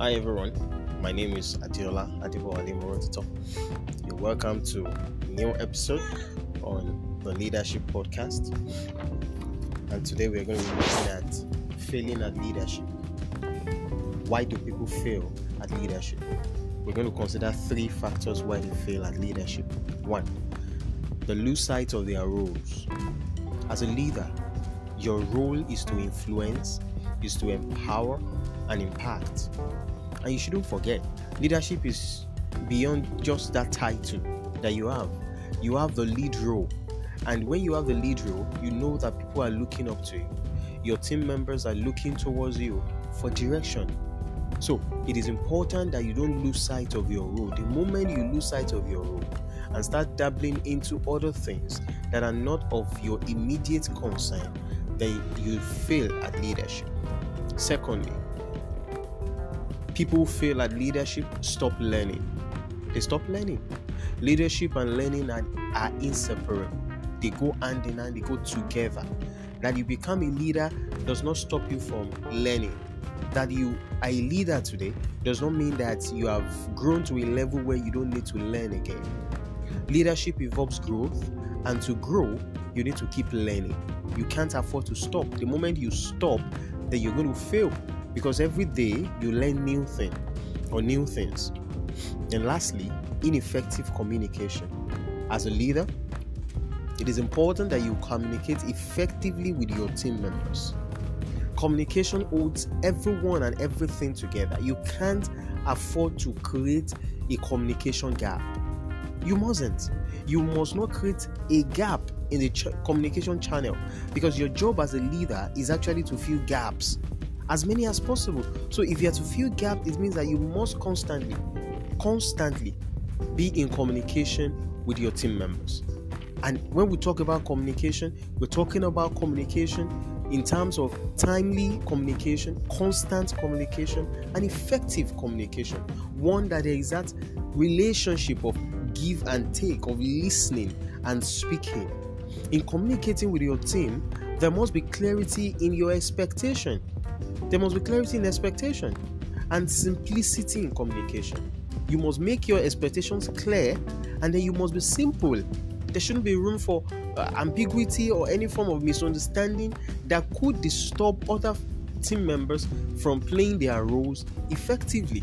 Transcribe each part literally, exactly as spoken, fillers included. Hi everyone, my name is Adiola Adibo Alimorantitam. You're welcome to a new episode on the Leadership Podcast. And today we're going to be looking at failing at leadership. Why do people fail at leadership? We're going to consider three factors why they fail at leadership. One, they lose sight of their roles. As a leader, your role is to influence, is to empower and impact. And you shouldn't forget, leadership is beyond just that title that you have. You have the lead role. And when you have the lead role, you know that people are looking up to you. Your team members are looking towards you for direction. So it is important that you don't lose sight of your role. The moment you lose sight of your role and start dabbling into other things that are not of your immediate concern, then you fail at leadership. Secondly, people who fail at leadership stop learning. They stop learning. Leadership and learning are, are inseparable. They go hand in hand, they go together. That you become a leader does not stop you from learning. That you are a leader today does not mean that you have grown to a level where you don't need to learn again. Leadership involves growth, and to grow, you need to keep learning. You can't afford to stop. The moment you stop, then you're going to fail. Because every day you learn new thing or new things. And lastly, ineffective communication. As a leader, it is important that you communicate effectively with your team members. Communication holds everyone and everything together. You can't afford to create a communication gap. You mustn't. You must not create a gap in the ch- communication channel, because your job as a leader is actually to fill gaps. As many as possible. So if you are to fill gap, it means that you must constantly, constantly be in communication with your team members. And when we talk about communication, we're talking about communication in terms of timely communication, constant communication, and effective communication. One that there is that relationship of give and take, of listening and speaking. In communicating with your team, there must be clarity in your expectation. There must be clarity in expectation and simplicity in communication. You must make your expectations clear, and then you must be simple. There shouldn't be room for uh, ambiguity or any form of misunderstanding that could disturb other team members from playing their roles effectively.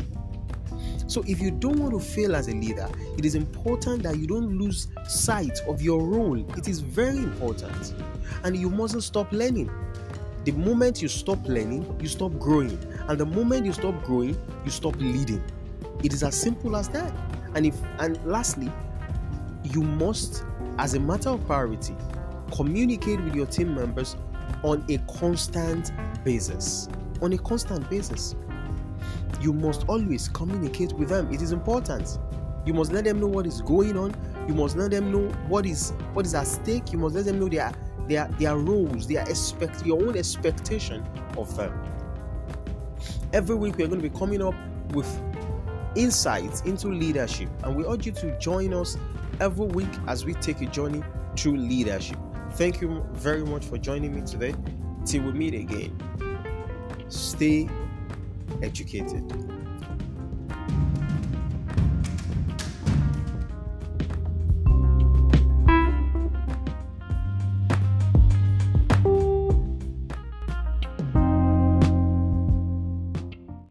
So if you don't want to fail as a leader, it is important that you don't lose sight of your role. It is very important. And you mustn't stop learning. The moment you stop learning, you stop growing. And the moment you stop growing, you stop leading. It is as simple as that. And if and lastly, you must, as a matter of priority, communicate with your team members on a constant basis. On a constant basis. You must always communicate with them. It is important. You must let them know what is going on. You must let them know what is what is at stake. You must let them know they are Their, their roles, their expect, your own expectation of them. Every week we are going to be coming up with insights into leadership, and we urge you to join us every week as we take a journey through leadership. Thank you very much for joining me today. Till we meet again, stay educated.